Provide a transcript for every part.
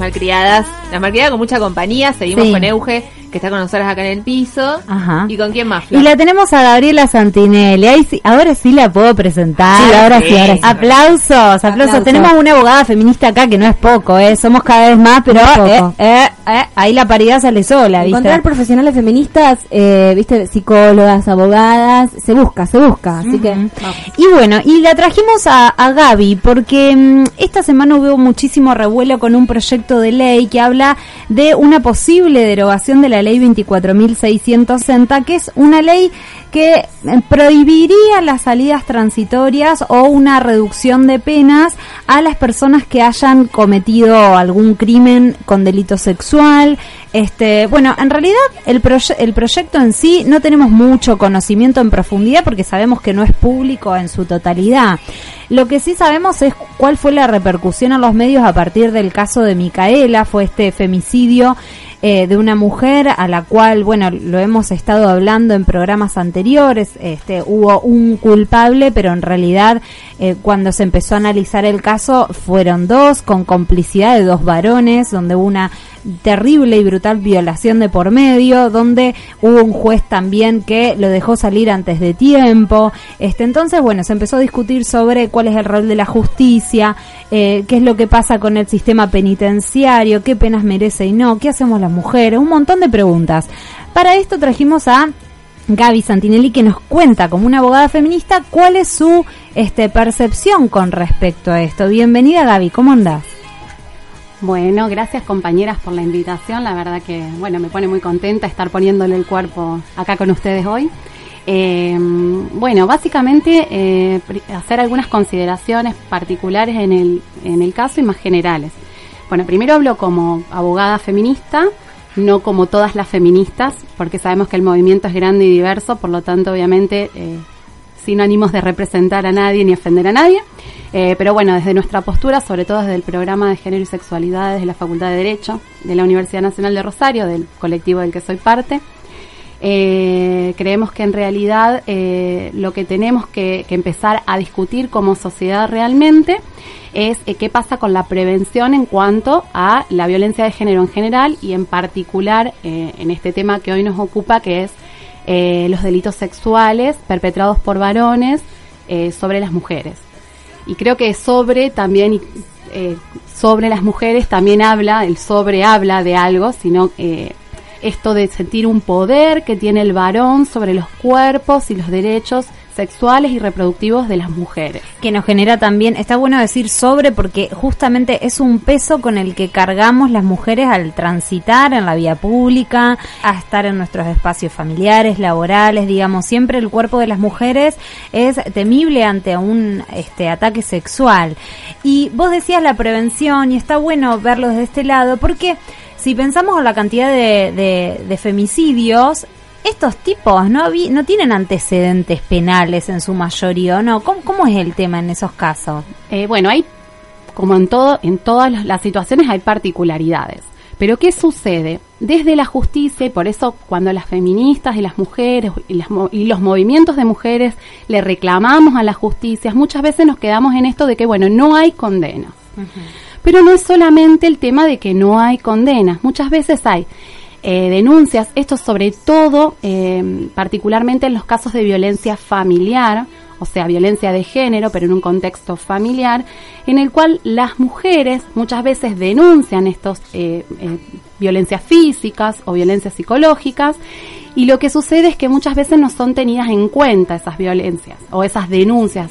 malcriadas. Las malcriadas con mucha compañía. Seguimos con Euge, que está con nosotras acá en el piso. Ajá. ¿Y con quién más, Flor? Y la tenemos a Gabriela Santinelli. Ahí sí, ahora sí la puedo presentar. Sí, ahora sí, ahora sí. Aplausos. Tenemos una abogada feminista acá que no es poco, somos cada vez más, pero ahí la paridad sale sola, ¿viste? Encontrar profesionales feministas, ¿viste? Psicólogas, abogadas, se busca, así que... Y bueno, y la trajimos a Gaby porque esta semana hubo muchísimo revuelo con un proyecto de ley que habla de una posible derogación de la Ley 24660, que es una ley que prohibiría las salidas transitorias o una reducción de penas a las personas que hayan cometido algún crimen con delito sexual. Bueno, en realidad el proyecto en sí no tenemos mucho conocimiento en profundidad porque sabemos que no es público en su totalidad. Lo que sí sabemos es cuál fue la repercusión en los medios a partir del caso de Micaela, fue este femicidio de una mujer a la cual, bueno, lo hemos estado hablando en programas anteriores, hubo un culpable, pero en realidad cuando se empezó a analizar el caso fueron dos, con complicidad de dos varones, donde hubo una terrible y brutal violación de por medio, donde hubo un juez también que lo dejó salir antes de tiempo. Entonces, bueno, se empezó a discutir sobre cuál es el rol de la justicia, qué es lo que pasa con el sistema penitenciario, qué penas merece y no, qué hacemos las mujeres, un montón de preguntas. Para esto trajimos a Gaby Santinelli, que nos cuenta como una abogada feminista cuál es su percepción con respecto a esto. Bienvenida, Gaby, ¿cómo andás? Bueno, gracias compañeras por la invitación, la verdad que me pone muy contenta estar poniéndole el cuerpo acá con ustedes hoy. Básicamente hacer algunas consideraciones particulares en el caso y más generales. Bueno, primero hablo como abogada feminista, no como todas las feministas, porque sabemos que el movimiento es grande y diverso, por lo tanto obviamente sin ánimos de representar a nadie ni ofender a nadie. Pero bueno, desde nuestra postura, sobre todo desde el programa de Género y Sexualidades de la Facultad de Derecho de la Universidad Nacional de Rosario, del colectivo del que soy parte, creemos que en realidad lo que tenemos que empezar a discutir como sociedad realmente es qué pasa con la prevención en cuanto a la violencia de género en general y en particular en este tema que hoy nos ocupa, que es los delitos sexuales perpetrados por varones sobre las mujeres. Y creo que sobre las mujeres también habla de algo, sino esto de sentir un poder que tiene el varón sobre los cuerpos y los derechos sexuales y reproductivos de las mujeres. Que nos genera también, está bueno decir sobre, porque justamente es un peso con el que cargamos las mujeres al transitar en la vía pública, a estar en nuestros espacios familiares, laborales, digamos, siempre el cuerpo de las mujeres es temible ante un ataque sexual. Y vos decías la prevención, y está bueno verlo desde este lado, porque si pensamos en la cantidad de femicidios, estos tipos no tienen antecedentes penales en su mayoría, ¿no? ¿Cómo es el tema en esos casos? Hay, como en todas las situaciones, hay particularidades. Pero ¿qué sucede? Desde la justicia, y por eso cuando las feministas y las mujeres y los movimientos de mujeres le reclamamos a la justicia, muchas veces nos quedamos en esto de que, no hay condena. Uh-huh. Pero no es solamente el tema de que no hay condenas, muchas veces hay denuncias, esto sobre todo particularmente en los casos de violencia familiar, o sea, violencia de género, pero en un contexto familiar, en el cual las mujeres muchas veces denuncian estos violencias físicas o violencias psicológicas, y lo que sucede es que muchas veces no son tenidas en cuenta esas violencias o esas denuncias.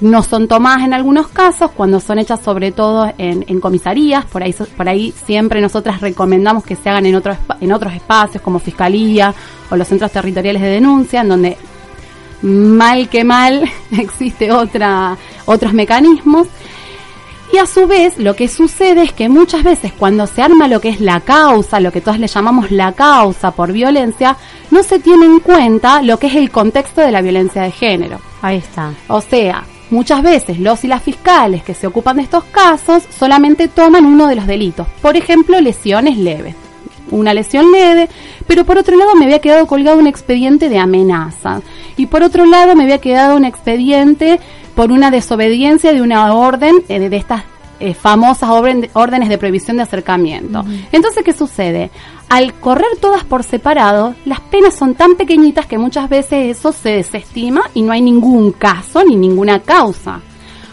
No son tomadas en algunos casos, cuando son hechas sobre todo en comisarías, por ahí siempre nosotras recomendamos que se hagan en otros espacios como fiscalía o los centros territoriales de denuncia, en donde mal que mal existe otros mecanismos. Y a su vez lo que sucede es que muchas veces cuando se arma lo que es la causa, lo que todos le llamamos la causa por violencia, no se tiene en cuenta lo que es el contexto de la violencia de género. Ahí está. O sea, muchas veces los y las fiscales que se ocupan de estos casos solamente toman uno de los delitos. Por ejemplo, lesiones leves. Una lesión leve, pero por otro lado me había quedado colgado un expediente de amenaza. Y por otro lado me había quedado un expediente por una desobediencia de una orden de estas famosas órdenes de prohibición de acercamiento. Uh-huh. Entonces, ¿qué sucede? Al correr todas por separado, las penas son tan pequeñitas que muchas veces eso se desestima y no hay ningún caso ni ninguna causa.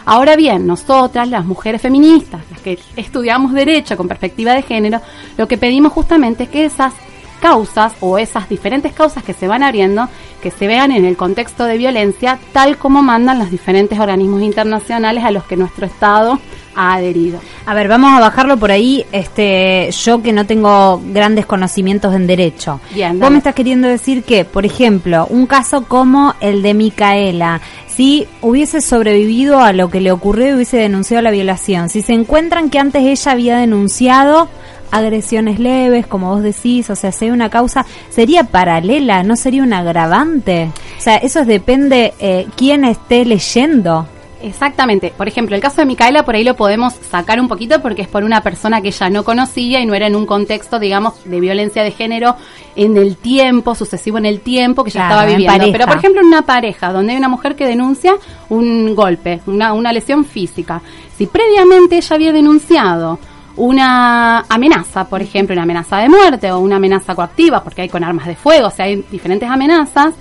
Ahora bien, nosotras, las mujeres feministas, las que estudiamos derecho con perspectiva de género, lo que pedimos justamente es que esas causas o esas diferentes causas que se van abriendo, que se vean en el contexto de violencia, tal como mandan los diferentes organismos internacionales a los que nuestro Estado ha adherido. A ver, vamos a bajarlo por ahí, yo que no tengo grandes conocimientos en derecho. Bien, vos me estás queriendo decir que, por ejemplo, un caso como el de Micaela, si hubiese sobrevivido a lo que le ocurrió y hubiese denunciado la violación, si se encuentran que antes ella había denunciado agresiones leves, como vos decís, o sea, si hay una causa, ¿sería paralela? ¿No sería un agravante? O sea, eso depende quién esté leyendo. Exactamente. Por ejemplo, el caso de Micaela por ahí lo podemos sacar un poquito porque es por una persona que ella no conocía y no era en un contexto, digamos, de violencia de género en el tiempo, sucesivo en el tiempo que ella estaba viviendo. Pero, por ejemplo, en una pareja donde hay una mujer que denuncia un golpe, una lesión física. Si previamente ella había denunciado una amenaza, por ejemplo, una amenaza de muerte o una amenaza coactiva, porque hay con armas de fuego, o sea, hay diferentes amenazas,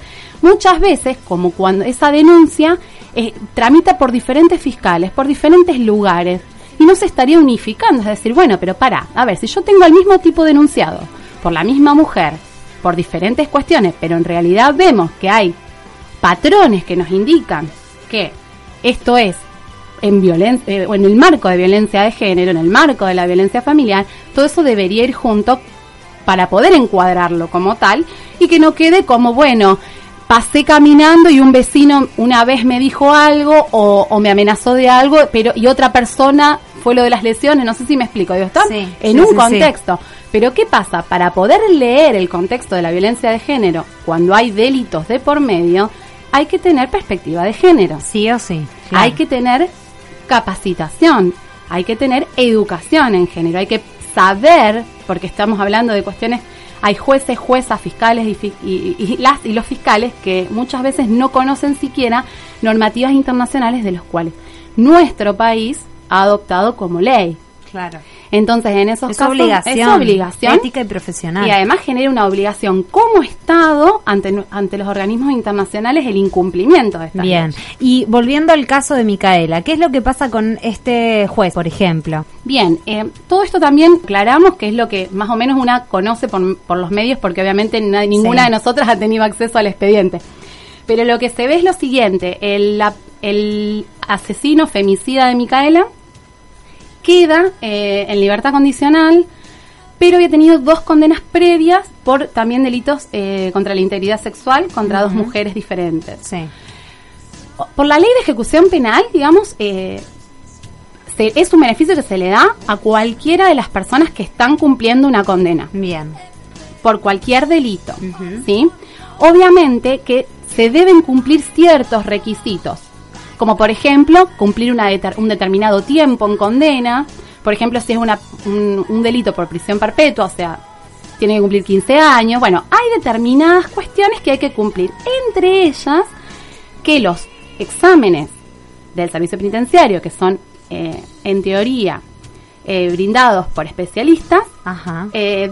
muchas veces, como cuando esa denuncia tramita por diferentes fiscales, por diferentes lugares, y no se estaría unificando, es decir, bueno, pero a ver, si yo tengo el mismo tipo de denunciado, por la misma mujer, por diferentes cuestiones, pero en realidad vemos que hay patrones que nos indican que esto es en violencia, o en el marco de violencia de género, en el marco de la violencia familiar, todo eso debería ir junto para poder encuadrarlo como tal y que no quede como, bueno, pasé caminando y un vecino una vez me dijo algo o me amenazó de algo, pero y otra persona fue lo de las lesiones, no sé si me explico, contexto. Pero ¿qué pasa? Para poder leer el contexto de la violencia de género, cuando hay delitos de por medio, hay que tener perspectiva de género. Sí o sí. Claro. Hay que tener capacitación, hay que tener educación en género, hay que saber, porque estamos hablando de cuestiones, hay jueces, juezas, fiscales y los fiscales que muchas veces no conocen siquiera normativas internacionales de los cuales nuestro país ha adoptado como ley. Claro. Entonces, en esos casos es obligación ética y profesional. Y además genera una obligación como Estado ante los organismos internacionales el incumplimiento de esta ley. Bien. Y volviendo al caso de Micaela, ¿qué es lo que pasa con este juez, por ejemplo? Bien, todo esto también aclaramos que es lo que más o menos una conoce por los medios, porque obviamente ninguna de nosotras ha tenido acceso al expediente. Pero lo que se ve es lo siguiente, el asesino femicida de Micaela queda en libertad condicional, pero había tenido 2 condenas previas por también delitos contra la integridad sexual, contra 2 mujeres diferentes. Sí. Por la ley de ejecución penal, digamos, es un beneficio que se le da a cualquiera de las personas que están cumpliendo una condena. Bien. Por cualquier delito, ¿sí? Obviamente que se deben cumplir ciertos requisitos, como por ejemplo, cumplir un determinado tiempo en condena, por ejemplo, si es un delito por prisión perpetua, o sea, tiene que cumplir 15 años, bueno, hay determinadas cuestiones que hay que cumplir, entre ellas que los exámenes del servicio penitenciario, que son, en teoría, brindados por especialistas,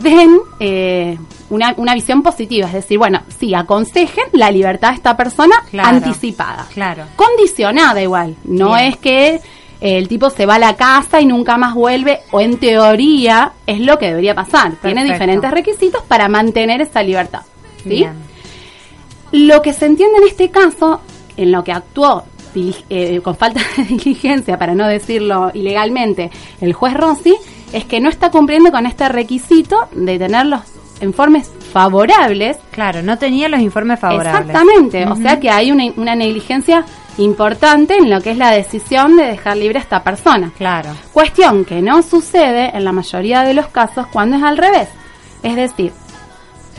den una visión positiva, es decir, bueno, sí, aconsejen la libertad de esta persona anticipada. Claro. Condicionada igual, no es que el tipo se va a la casa y nunca más vuelve, o en teoría es lo que debería pasar. Perfecto. Tiene diferentes requisitos para mantener esa libertad, ¿sí? Bien. Lo que se entiende en este caso, en lo que actuó con falta de diligencia, para no decirlo ilegalmente, el juez Rossi, es que no está cumpliendo con este requisito de tener los informes favorables. Claro, no tenía los informes favorables. Exactamente, o sea que hay una negligencia importante en lo que es la decisión de dejar libre a esta persona. Claro. Cuestión que no sucede en la mayoría de los casos cuando es al revés. Es decir,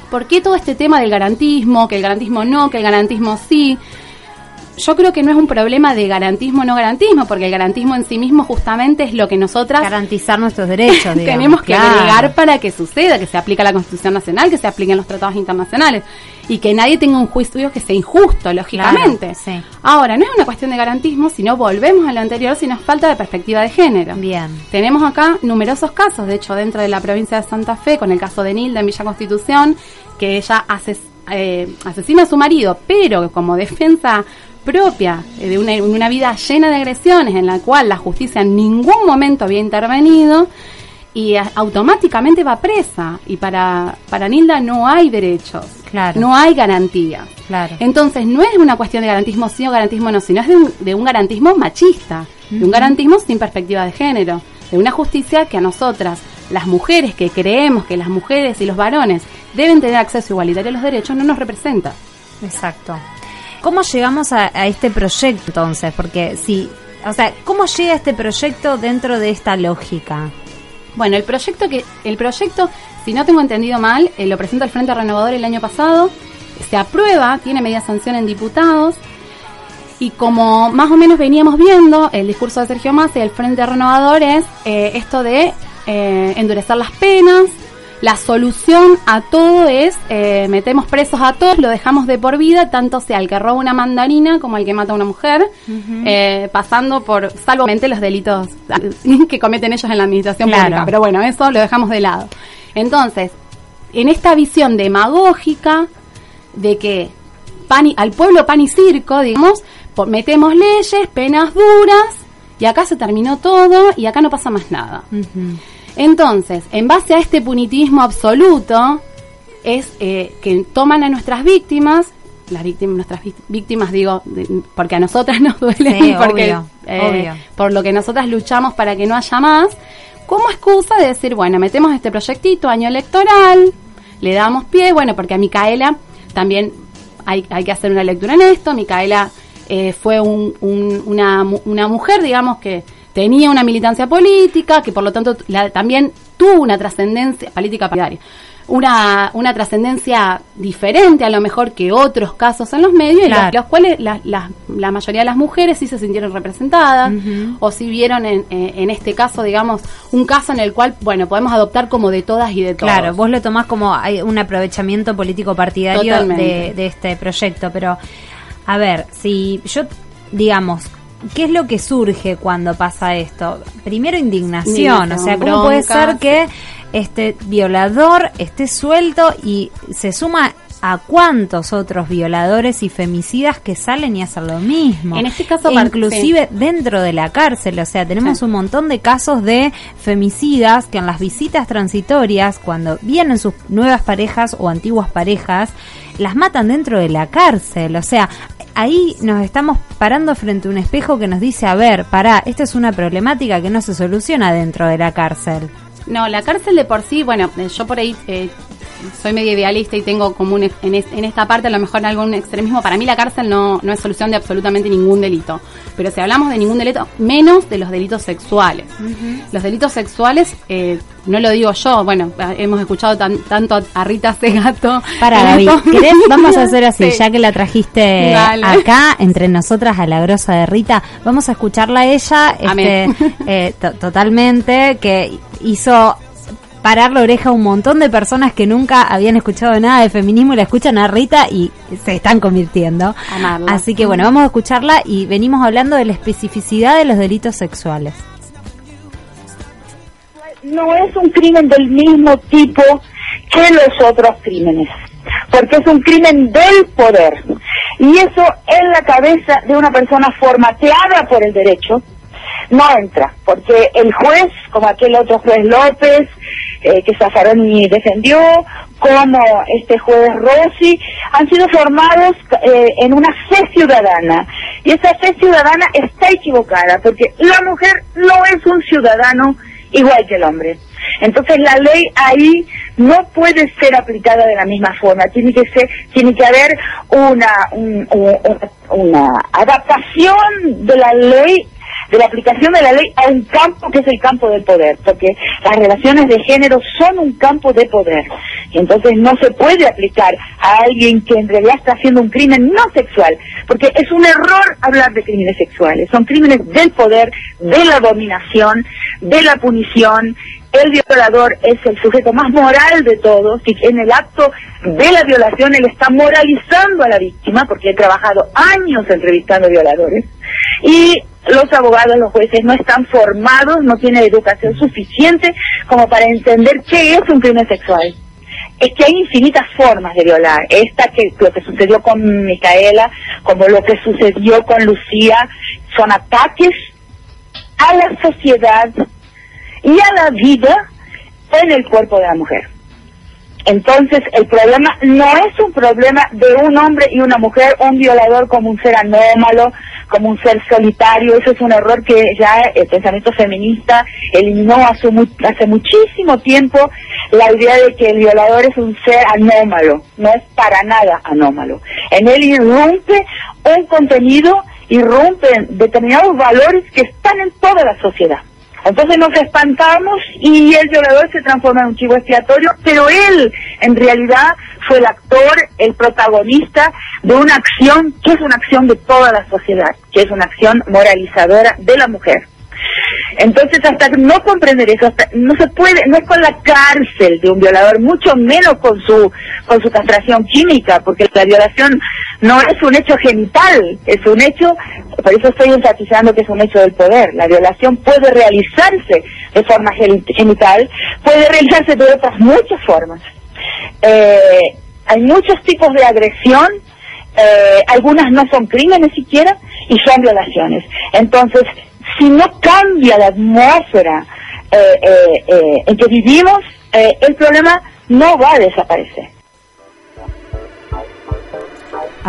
¿por qué todo este tema del garantismo, que el garantismo no, que el garantismo sí? yo creo que no es un problema de garantismo o no garantismo, porque el garantismo en sí mismo justamente es lo que nosotras... garantizar nuestros derechos, digamos, tenemos que agregar para que suceda, que se aplique a la Constitución Nacional, que se apliquen los tratados internacionales, y que nadie tenga un juicio que sea injusto, lógicamente. Claro, sí. Ahora, no es una cuestión de garantismo, sino volvemos a lo anterior, sino falta de perspectiva de género. Bien. Tenemos acá numerosos casos, de hecho, dentro de la provincia de Santa Fe, con el caso de Nilda en Villa Constitución, que ella asesina a su marido, pero como defensa propia de una vida llena de agresiones, en la cual la justicia en ningún momento había intervenido, y automáticamente va presa, y para Nilda no hay derechos, claro, no hay garantía. Claro. Entonces no es una cuestión de garantismo sí o garantismo no, sino es de un garantismo machista, uh-huh, de un garantismo sin perspectiva de género, de una justicia que a nosotras, las mujeres que creemos que las mujeres y los varones deben tener acceso igualitario a los derechos, no nos representa. Exacto. ¿Cómo llegamos a este proyecto entonces? Porque sí, o sea, ¿cómo llega este proyecto dentro de esta lógica? Bueno, el proyecto, si no tengo entendido mal, lo presenta el Frente Renovador el año pasado, se aprueba, tiene media sanción en diputados, y como más o menos veníamos viendo el discurso de Sergio Massa y el Frente Renovador es esto de endurecer las penas, la solución a todo es metemos presos a todos, lo dejamos de por vida, tanto sea el que roba una mandarina como el que mata a una mujer, uh-huh, pasando por, salvamente, los delitos que cometen ellos en la administración, claro, pública, pero bueno, eso lo dejamos de lado. Entonces, en esta visión demagógica de que al pueblo pan y circo, digamos, metemos leyes, penas duras, y acá se terminó todo y acá no pasa más nada. Uh-huh. Entonces, en base a este punitivismo absoluto, es que toman a nuestras víctimas, nuestras víctimas digo, porque a nosotras nos duelen, sí, porque, obvio. Por lo que nosotras luchamos para que no haya más, como excusa de decir, bueno, metemos este proyectito, año electoral, le damos pie, bueno, porque a Micaela también hay que hacer una lectura en esto. Micaela fue una mujer, digamos, que tenía una militancia política, que por lo tanto también tuvo una trascendencia política partidaria, una trascendencia diferente a lo mejor que otros casos en los medios, claro, los cuales la mayoría de las mujeres sí se sintieron representadas, uh-huh, o sí vieron en este caso, digamos, un caso en el cual, bueno, podemos adoptar como de todas y de todos. Claro, vos lo tomás como hay un aprovechamiento político partidario de este proyecto, pero a ver, si yo, digamos, ¿qué es lo que surge cuando pasa esto? Primero, indignación, o sea, ¿cómo puede ser que este violador esté suelto y se suma a cuántos otros violadores y femicidas que salen y hacen lo mismo? En este caso, inclusive dentro de la cárcel, o sea, tenemos un montón de casos de femicidas que en las visitas transitorias, cuando vienen sus nuevas parejas o antiguas parejas, las matan dentro de la cárcel, o sea, ahí nos estamos parando frente a un espejo que nos dice, a ver, pará, esta es una problemática que no se soluciona dentro de la cárcel. No, la cárcel de por sí, bueno, yo por ahí soy medio idealista y tengo como en esta parte a lo mejor algún extremismo. Para mí la cárcel no es solución de absolutamente ningún delito, pero si hablamos de ningún delito, menos de los delitos sexuales. Uh-huh. Los delitos sexuales, no lo digo yo, bueno, hemos escuchado tanto a Rita Segato. Para, David, ¿querés? Vamos a hacer así, sí, ya que la trajiste, dale, acá, entre nosotras, a la grosa de Rita, vamos a escucharla a ella, totalmente, que hizo parar la oreja a un montón de personas que nunca habían escuchado nada de feminismo y la escuchan a Rita y se están convirtiendo. Amarla. Así que bueno, vamos a escucharla y venimos hablando de la especificidad de los delitos sexuales. No es un crimen del mismo tipo que los otros crímenes, porque es un crimen del poder. Y eso en la cabeza de una persona formateada por el derecho no entra, porque el juez, como aquel otro juez López, que Zaffaroni defendió, como este juez Rossi, han sido formados en una fe ciudadana, y esa fe ciudadana está equivocada, porque la mujer no es un ciudadano igual que el hombre. Entonces la ley ahí no puede ser aplicada de la misma forma, tiene que haber una adaptación de la ley de la aplicación de la ley a un campo que es el campo del poder, porque las relaciones de género son un campo de poder. Y entonces no se puede aplicar a alguien que en realidad está haciendo un crimen no sexual, porque es un error hablar de crímenes sexuales. Son crímenes del poder, de la dominación, de la punición. El violador es el sujeto más moral de todos, y en el acto de la violación él está moralizando a la víctima, porque he trabajado años entrevistando violadores, y los abogados, los jueces no están formados, no tienen educación suficiente como para entender qué es un crimen sexual. Es que hay infinitas formas de violar. Lo que sucedió con Micaela, como lo que sucedió con Lucía, son ataques a la sociedad y a la vida en el cuerpo de la mujer. Entonces el problema no es un problema de un hombre y una mujer, un violador como un ser anómalo, como un ser solitario. Eso es un error que ya el pensamiento feminista eliminó hace muchísimo tiempo, la idea de que el violador es un ser anómalo. No es para nada anómalo. En él irrumpe un contenido, irrumpen determinados valores que están en toda la sociedad. Entonces nos espantamos y el violador se transforma en un chivo expiatorio, pero él en realidad fue el actor, el protagonista de una acción que es una acción de toda la sociedad, que es una acción moralizadora de la mujer. Entonces hasta no comprender eso, no se puede, no es con la cárcel de un violador, mucho menos con su castración química, porque la violación no es un hecho genital, es un hecho, por eso estoy enfatizando que es un hecho del poder. La violación puede realizarse de forma genital, puede realizarse de otras muchas formas. Hay muchos tipos de agresión. Algunas no son crímenes siquiera y son violaciones. Entonces, si no cambia la atmósfera en que vivimos, el problema no va a desaparecer.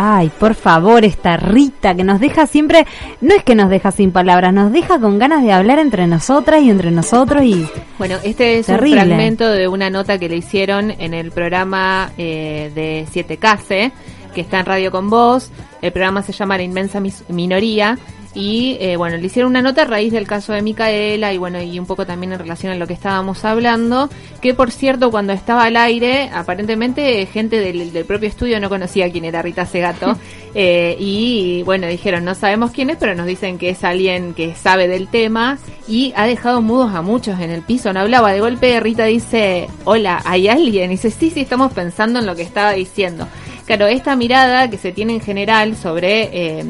Ay, por favor, esta Rita que nos deja siempre, no es que nos deja sin palabras, nos deja con ganas de hablar entre nosotras y entre nosotros. Y bueno, este es terrible. Un fragmento de una nota que le hicieron en el programa de 7KC, que está en Radio con Vos. El programa se llama La Inmensa Minoría. Y bueno, le hicieron una nota a raíz del caso de Micaela y bueno, y un poco también en relación a lo que estábamos hablando, que por cierto, cuando estaba al aire, aparentemente gente del propio estudio no conocía quién era Rita Segato. Y bueno, dijeron, no sabemos quién es, pero nos dicen que es alguien que sabe del tema y ha dejado mudos a muchos en el piso, no hablaba. De golpe Rita dice, hola, ¿hay alguien? Y dice, sí, estamos pensando en lo que estaba diciendo. Claro, esta mirada que se tiene en general sobre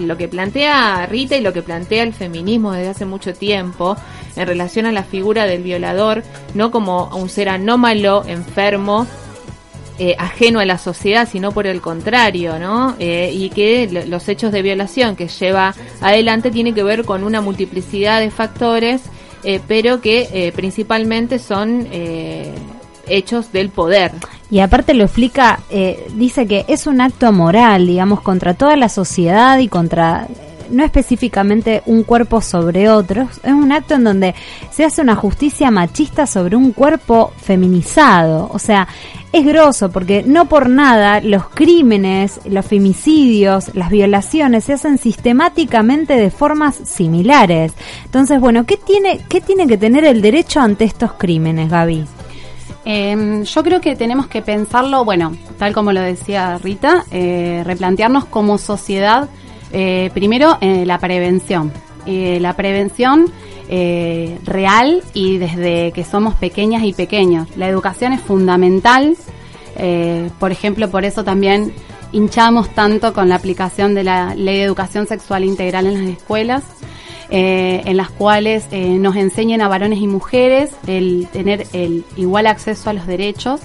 lo que plantea Rita y lo que plantea el feminismo desde hace mucho tiempo en relación a la figura del violador, no como un ser anómalo, enfermo, ajeno a la sociedad, sino por el contrario, ¿no? Y que los hechos de violación que lleva adelante tiene que ver con una multiplicidad de factores, pero que principalmente son hechos del poder. Y aparte lo explica, dice que es un acto moral, digamos, contra toda la sociedad y contra, no específicamente un cuerpo sobre otros, es un acto en donde se hace una justicia machista sobre un cuerpo feminizado. O sea, es grosso porque no por nada los crímenes, los femicidios, las violaciones se hacen sistemáticamente de formas similares. Entonces, bueno, ¿qué tiene que tener el derecho ante estos crímenes, Gaby? Yo creo que tenemos que pensarlo, bueno, tal como lo decía Rita, replantearnos como sociedad, primero la prevención real y desde que somos pequeñas y pequeños. La educación es fundamental, por ejemplo, por eso también hinchamos tanto con la aplicación de la Ley de Educación Sexual Integral en las escuelas. En las cuales nos enseñen a varones y mujeres el tener el igual acceso a los derechos,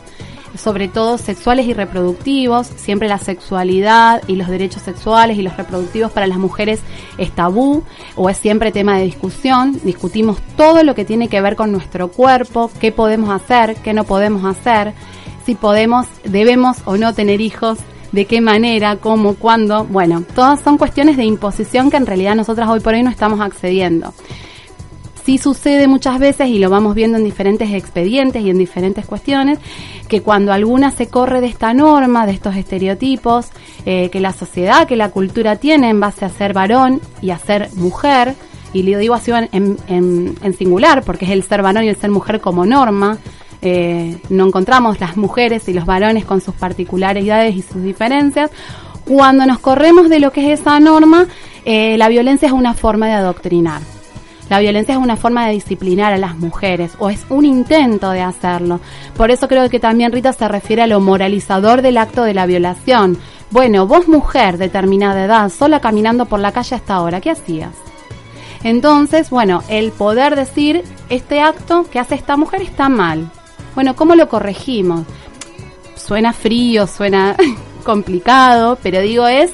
sobre todo sexuales y reproductivos. Siempre la sexualidad y los derechos sexuales y los reproductivos para las mujeres es tabú o es siempre tema de discusión. Discutimos todo lo que tiene que ver con nuestro cuerpo, qué podemos hacer, qué no podemos hacer, si podemos, debemos o no tener hijos, de qué manera, cómo, cuándo. Bueno, todas son cuestiones de imposición que en realidad nosotras hoy por hoy no estamos accediendo. Sí sucede muchas veces, y lo vamos viendo en diferentes expedientes y en diferentes cuestiones, que cuando alguna se corre de esta norma, de estos estereotipos que la sociedad, que la cultura tiene en base a ser varón y a ser mujer, y lo digo así en singular porque es el ser varón y el ser mujer como norma. No encontramos las mujeres y los varones con sus particularidades y sus diferencias. Cuando nos corremos de lo que es esa norma, la violencia es una forma de adoctrinar. La violencia es una forma de disciplinar a las mujeres, o es un intento de hacerlo. Por eso creo que también Rita se refiere a lo moralizador del acto de la violación. Bueno, vos mujer, determinada edad, sola caminando por la calle hasta ahora, ¿qué hacías? Entonces, bueno, el poder decir, este acto que hace esta mujer está mal. Bueno, ¿cómo lo corregimos? Suena frío, suena complicado, pero digo, es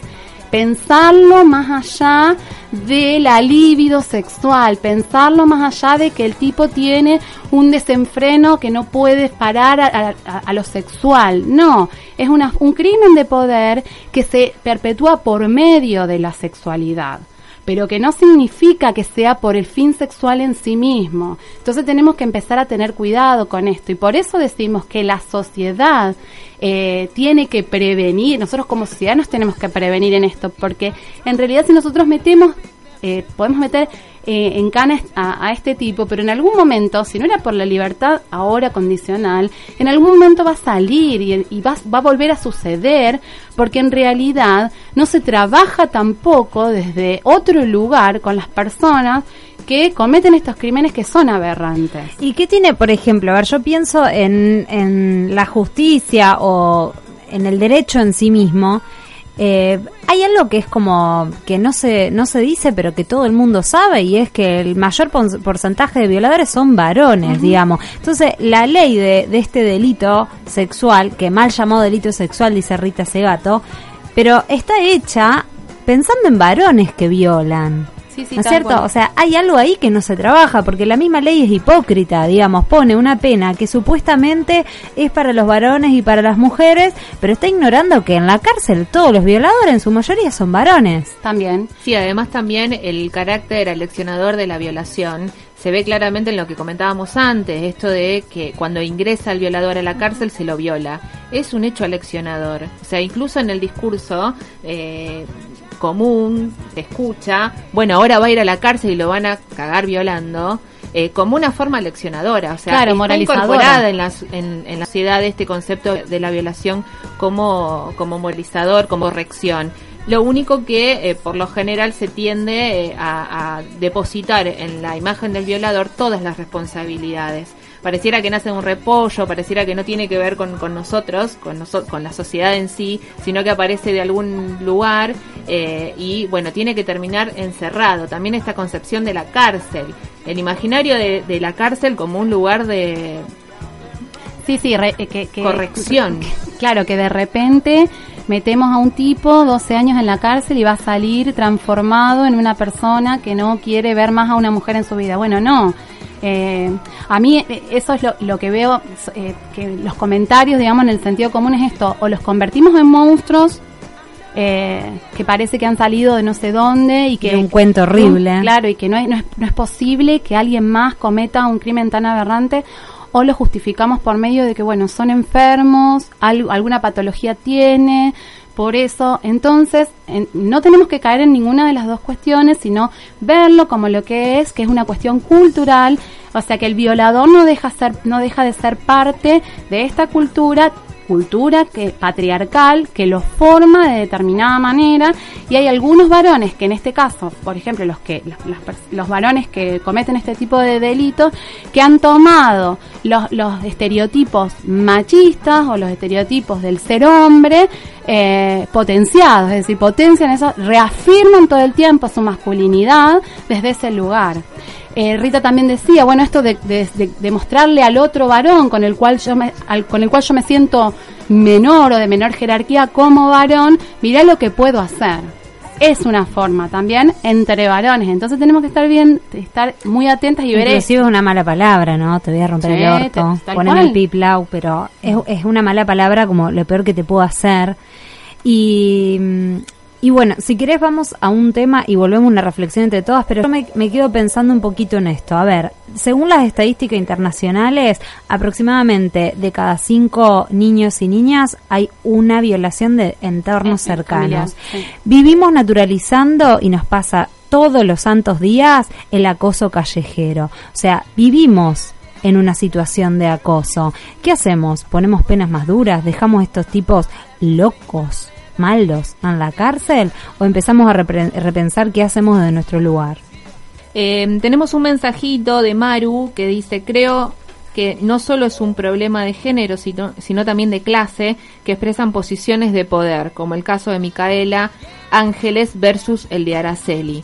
pensarlo más allá de la libido sexual, pensarlo más allá de que el tipo tiene un desenfreno que no puede parar a lo sexual. No, es un crimen de poder que se perpetúa por medio de la sexualidad, pero que no significa que sea por el fin sexual en sí mismo. Entonces tenemos que empezar a tener cuidado con esto, y por eso decimos que la sociedad tiene que prevenir, nosotros como sociedad nos tenemos que prevenir en esto, porque en realidad si nosotros podemos meter en canas a este tipo, pero en algún momento, si no era por la libertad ahora condicional, en algún momento va a salir y va a volver a suceder, porque en realidad no se trabaja tampoco desde otro lugar con las personas que cometen estos crímenes que son aberrantes. ¿Y qué tiene, por ejemplo? A ver, yo pienso en la justicia o en el derecho en sí mismo. Hay algo que es como que no se dice, pero que todo el mundo sabe, y es que el mayor porcentaje de violadores son varones, digamos. Entonces la ley de este delito sexual, que mal llamado delito sexual dice Rita Segato, pero está hecha pensando en varones que violan. Sí, ¿no es cierto? Bueno. O sea, hay algo ahí que no se trabaja, porque la misma ley es hipócrita, digamos, pone una pena que supuestamente es para los varones y para las mujeres, pero está ignorando que en la cárcel todos los violadores en su mayoría son varones. También. Sí, además también el carácter aleccionador de la violación se ve claramente en lo que comentábamos antes, esto de que cuando ingresa el violador a la cárcel se lo viola. Es un hecho aleccionador. O sea, incluso en el discurso común, te escucha, bueno, ahora va a ir a la cárcel y lo van a cagar violando, como una forma leccionadora, o sea, claro, moralizadora. Incorporada en la sociedad este concepto de la violación como moralizador, como corrección. Lo único que por lo general se tiende a depositar en la imagen del violador todas las responsabilidades. Pareciera que nace un repollo, pareciera que no tiene que ver con nosotros, con la sociedad en sí, sino que aparece de algún lugar y, bueno, tiene que terminar encerrado. También esta concepción de la cárcel, el imaginario de la cárcel como un lugar de corrección. Claro, que de repente metemos a un tipo 12 años en la cárcel y va a salir transformado en una persona que no quiere ver más a una mujer en su vida. Bueno, no. A mí eso es lo que veo, que los comentarios, digamos, en el sentido común es esto: o los convertimos en monstruos que parece que han salido de no sé dónde y que de un cuento horrible, claro, y que no es posible que alguien más cometa un crimen tan aberrante, o lo justificamos por medio de que, bueno, son enfermos, alguna patología tiene. Por eso, entonces, no tenemos que caer en ninguna de las dos cuestiones, sino verlo como lo que es una cuestión cultural, o sea que el violador no deja de ser parte de esta cultura que patriarcal que lo forma de determinada manera, y hay algunos varones que en este caso, por ejemplo, los varones que cometen este tipo de delitos, que han tomado los estereotipos machistas o los estereotipos del ser hombre potenciados, es decir, potencian eso, reafirman todo el tiempo su masculinidad desde ese lugar. Rita también decía, bueno, esto de mostrarle al otro varón con el cual yo me siento menor o de menor jerarquía como varón, mirá lo que puedo hacer. Es una forma también entre varones, entonces tenemos que estar muy atentas y ver. Inclusive es una mala palabra, ¿no? Te voy a romper el orto, ponen el piplau, pero es una mala palabra, como lo peor que te puedo hacer. Y bueno, si querés vamos a un tema y volvemos a una reflexión entre todas, pero yo me quedo pensando un poquito en esto. A ver, según las estadísticas internacionales, aproximadamente de cada 5 niños y niñas hay una violación de entornos cercanos. Vivimos naturalizando, y nos pasa todos los santos días el acoso callejero. O sea, vivimos en una situación de acoso. ¿Qué hacemos? ¿Ponemos penas más duras? ¿Dejamos a estos tipos locos, malos, en la cárcel? ¿O empezamos a repensar qué hacemos de nuestro lugar? Tenemos un mensajito de Maru que dice: creo que no solo es un problema de género, sino también de clase, que expresan posiciones de poder, como el caso de Micaela Ángeles versus el de Araceli.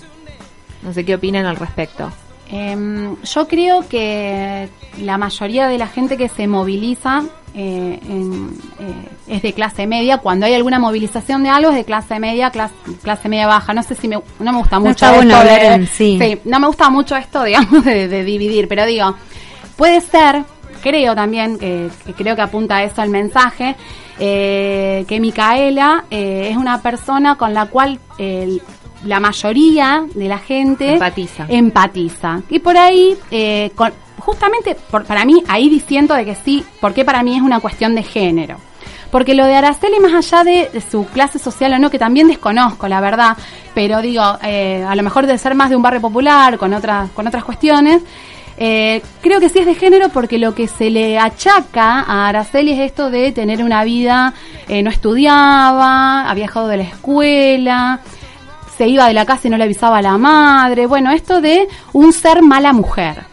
No sé qué opinan al respecto. Yo creo que la mayoría de la gente que se moviliza es de clase media. Cuando hay alguna movilización de algo es de clase media baja. No sé si no me gusta mucho esto. No me gusta mucho esto, digamos, de dividir, pero digo, puede ser, creo también, que creo que apunta a eso el mensaje, que Micaela es una persona con la cual la mayoría de la gente empatiza. Y por ahí, justamente para mí, ahí diciendo de que sí, porque para mí es una cuestión de género. Porque lo de Araceli, más allá de su clase social o no, que también desconozco, la verdad, pero digo, a lo mejor de ser más de un barrio popular, con otras cuestiones, creo que sí es de género, porque lo que se le achaca a Araceli es esto de tener una vida, no estudiaba, había dejado de la escuela, se iba de la casa y no le avisaba a la madre. Bueno, esto de un ser mala mujer.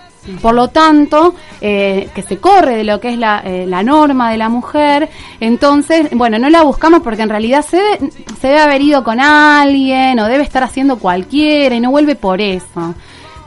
Por lo tanto, que se corre de lo que es la norma de la mujer. Entonces, bueno, no la buscamos porque en realidad se debe haber ido con alguien, o debe estar haciendo cualquiera, y no vuelve por eso.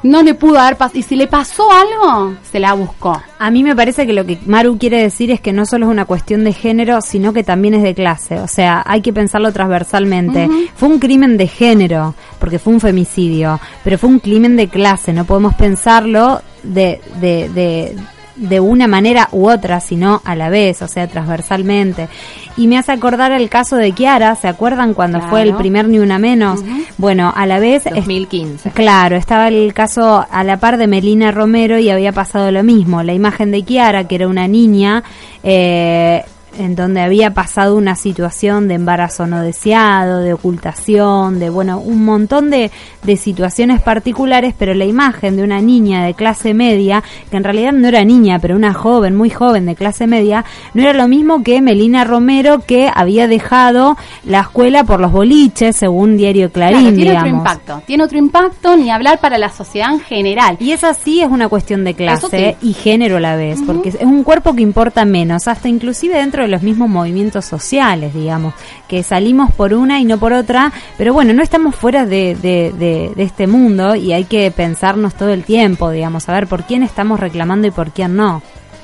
No le pudo haber pasado, y si le pasó algo, se la buscó. A mí me parece que lo que Maru quiere decir es que no solo es una cuestión de género, sino que también es de clase. O sea, hay que pensarlo transversalmente. Uh-huh. Fue un crimen de género, porque fue un femicidio, pero fue un crimen de clase. No podemos pensarlo de una manera u otra, sino a la vez, o sea, transversalmente. Y me hace acordar el caso de Kiara, ¿se acuerdan cuando fue el primer Ni Una Menos? Uh-huh. Bueno, a la vez... 2015. Estaba el caso a la par de Melina Romero y había pasado lo mismo. La imagen de Kiara, que era una niña, en donde había pasado una situación de embarazo no deseado, de ocultación, de, bueno, un montón de situaciones particulares, pero la imagen de una niña de clase media, que en realidad no era niña, pero una joven, muy joven de clase media, no era lo mismo que Melina Romero, que había dejado la escuela por los boliches, según diario Clarín, claro, tiene otro impacto, ni hablar para la sociedad en general. Y esa sí es una cuestión de clase y género a la vez, uh-huh, porque es un cuerpo que importa menos, hasta inclusive dentro de los mismos movimientos sociales, digamos, que salimos por una y no por otra, pero bueno, no estamos fuera de este mundo, y hay que pensarnos todo el tiempo, digamos, a ver por quién estamos reclamando y por quién no.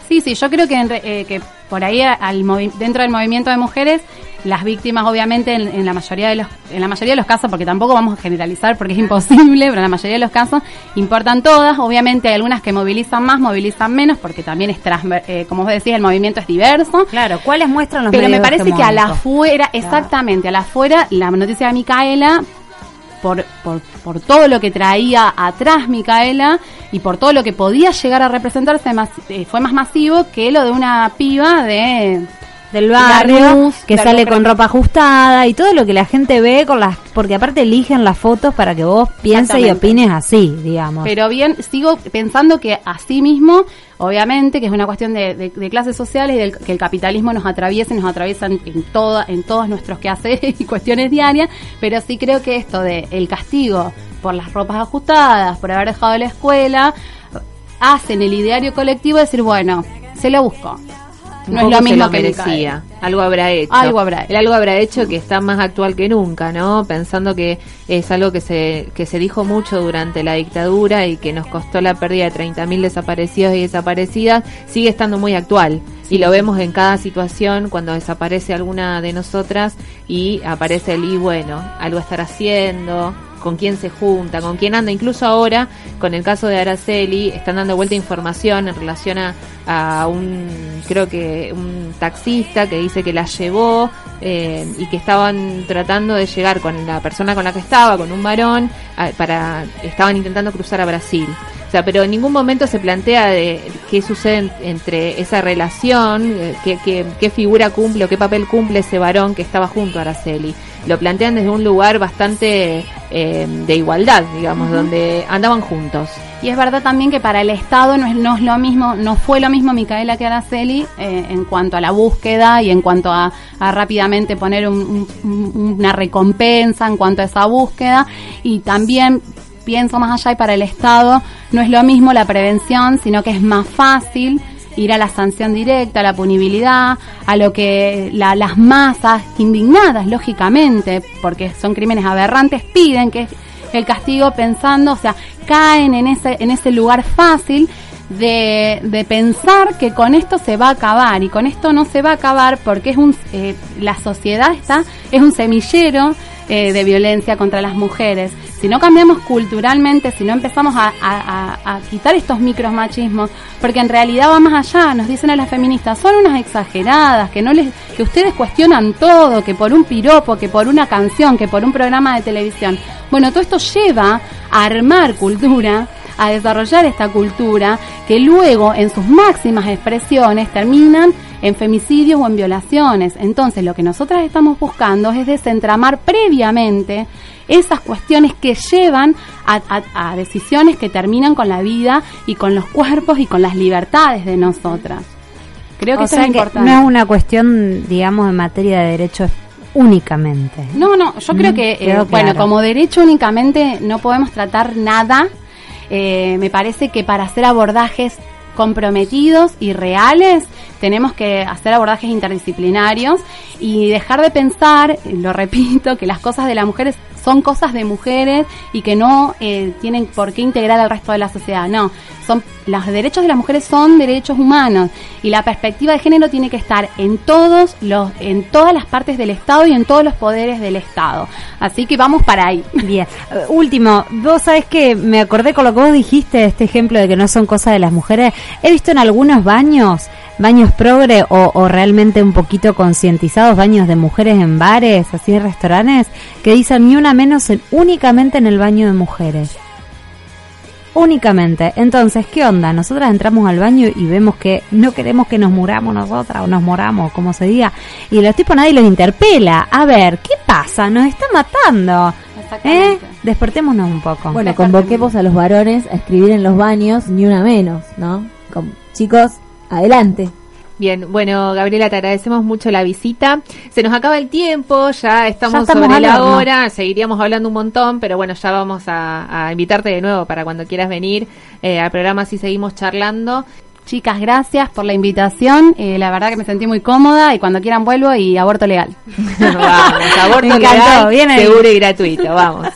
Sí, yo creo que por ahí dentro del movimiento de mujeres, las víctimas, obviamente, en la mayoría de los casos, porque tampoco vamos a generalizar porque es imposible, pero en la mayoría de los casos importan todas. Obviamente hay algunas que movilizan más, movilizan menos, porque también es como vos decís, el movimiento es diverso. Claro, ¿cuáles muestran los medios? Pero me parece que a la afuera, la noticia de Micaela, por todo lo que traía atrás Micaela y por todo lo que podía llegar a representarse, fue más masivo que lo de una piba del barrio que sale con ropa ajustada y todo lo que la gente ve porque aparte eligen las fotos para que vos pienses y opines así, digamos. Pero bien, sigo pensando que así mismo, obviamente, que es una cuestión de clases sociales y que el capitalismo nos atraviesa en todos nuestros quehaceres y cuestiones diarias, pero sí creo que esto de el castigo por las ropas ajustadas, por haber dejado la escuela, hacen el ideario colectivo decir, bueno, se lo buscó. No es lo mismo que decía. Algo habrá hecho. El algo habrá hecho que está más actual que nunca, ¿no? Pensando que es algo que se dijo mucho durante la dictadura y que nos costó la pérdida de 30.000 desaparecidos y desaparecidas, sigue estando muy actual. Sí. Y lo vemos en cada situación cuando desaparece alguna de nosotras y aparece algo estar haciendo, con quién se junta, con quién anda. Incluso ahora, con el caso de Araceli, están dando vuelta información en relación a un taxista que dice que la llevó y que estaban tratando de llegar con la persona con la que estaba, con un varón, estaban intentando cruzar a Brasil. O sea, pero en ningún momento se plantea de qué sucede entre esa relación, qué figura cumple o qué papel cumple ese varón que estaba junto a Araceli. Lo plantean desde un lugar bastante... de igualdad, digamos, donde andaban juntos. Y es verdad también que para el Estado no es lo mismo, no fue lo mismo Micaela que Araceli en cuanto a la búsqueda y en cuanto a rápidamente poner una recompensa en cuanto a esa búsqueda. Y también pienso más allá, y para el Estado no es lo mismo la prevención, sino que es más fácil ir a la sanción directa, a la punibilidad, a lo que las masas indignadas, lógicamente, porque son crímenes aberrantes, piden, que es el castigo pensando, o sea, caen en ese lugar fácil de pensar que con esto se va a acabar, y con esto no se va a acabar, porque es la sociedad es un semillero de violencia contra las mujeres. Si no cambiamos culturalmente, si no empezamos a quitar estos micromachismos, porque en realidad va más allá, nos dicen a las feministas, son unas exageradas, que ustedes cuestionan todo, que por un piropo, que por una canción, que por un programa de televisión. Bueno, todo esto lleva a armar cultura, a desarrollar esta cultura, que luego en sus máximas expresiones terminan en femicidios o en violaciones. Entonces lo que nosotras estamos buscando es desentramar previamente esas cuestiones que llevan a decisiones que terminan con la vida y con los cuerpos y con las libertades de nosotras. Creo que eso es importante. No es una cuestión, digamos, en materia de derechos únicamente. No, yo creo que, claro. Bueno, como derecho únicamente no podemos tratar nada. Me parece que para hacer abordajes comprometidos y reales tenemos que hacer abordajes interdisciplinarios y dejar de pensar, lo repito, que las cosas de las mujeres son cosas de mujeres y que no tienen por qué integrar al resto de la sociedad. No, los derechos de las mujeres son derechos humanos y la perspectiva de género tiene que estar en todas las partes del Estado y en todos los poderes del Estado. Así que vamos para ahí. Bien. Último, vos sabés que me acordé con lo que vos dijiste, este ejemplo de que no son cosas de las mujeres. He visto en algunos baños progre o realmente un poquito concientizados, baños de mujeres en bares, así en restaurantes, que dicen Ni Una Menos únicamente en el baño de mujeres. Únicamente. Entonces, ¿qué onda? Nosotras entramos al baño y vemos que no queremos que nos muramos nosotras, o nos moramos, como se diga, y los tipos nadie los interpela. A ver, ¿qué pasa? Nos está matando. Despertémonos un poco. Bueno, convoquemos a los varones a escribir en los baños Ni Una Menos, ¿no? Chicos, adelante. Bien, bueno, Gabriela, te agradecemos mucho la visita. Se nos acaba el tiempo, ya estamos sobre la hora, seguiríamos hablando un montón, pero bueno, ya vamos a invitarte de nuevo para cuando quieras venir al programa, así seguimos charlando. Chicas, gracias por la invitación, la verdad que me sentí muy cómoda y cuando quieran vuelvo y aborto legal. Vamos, aborto legal, seguro y gratuito, vamos.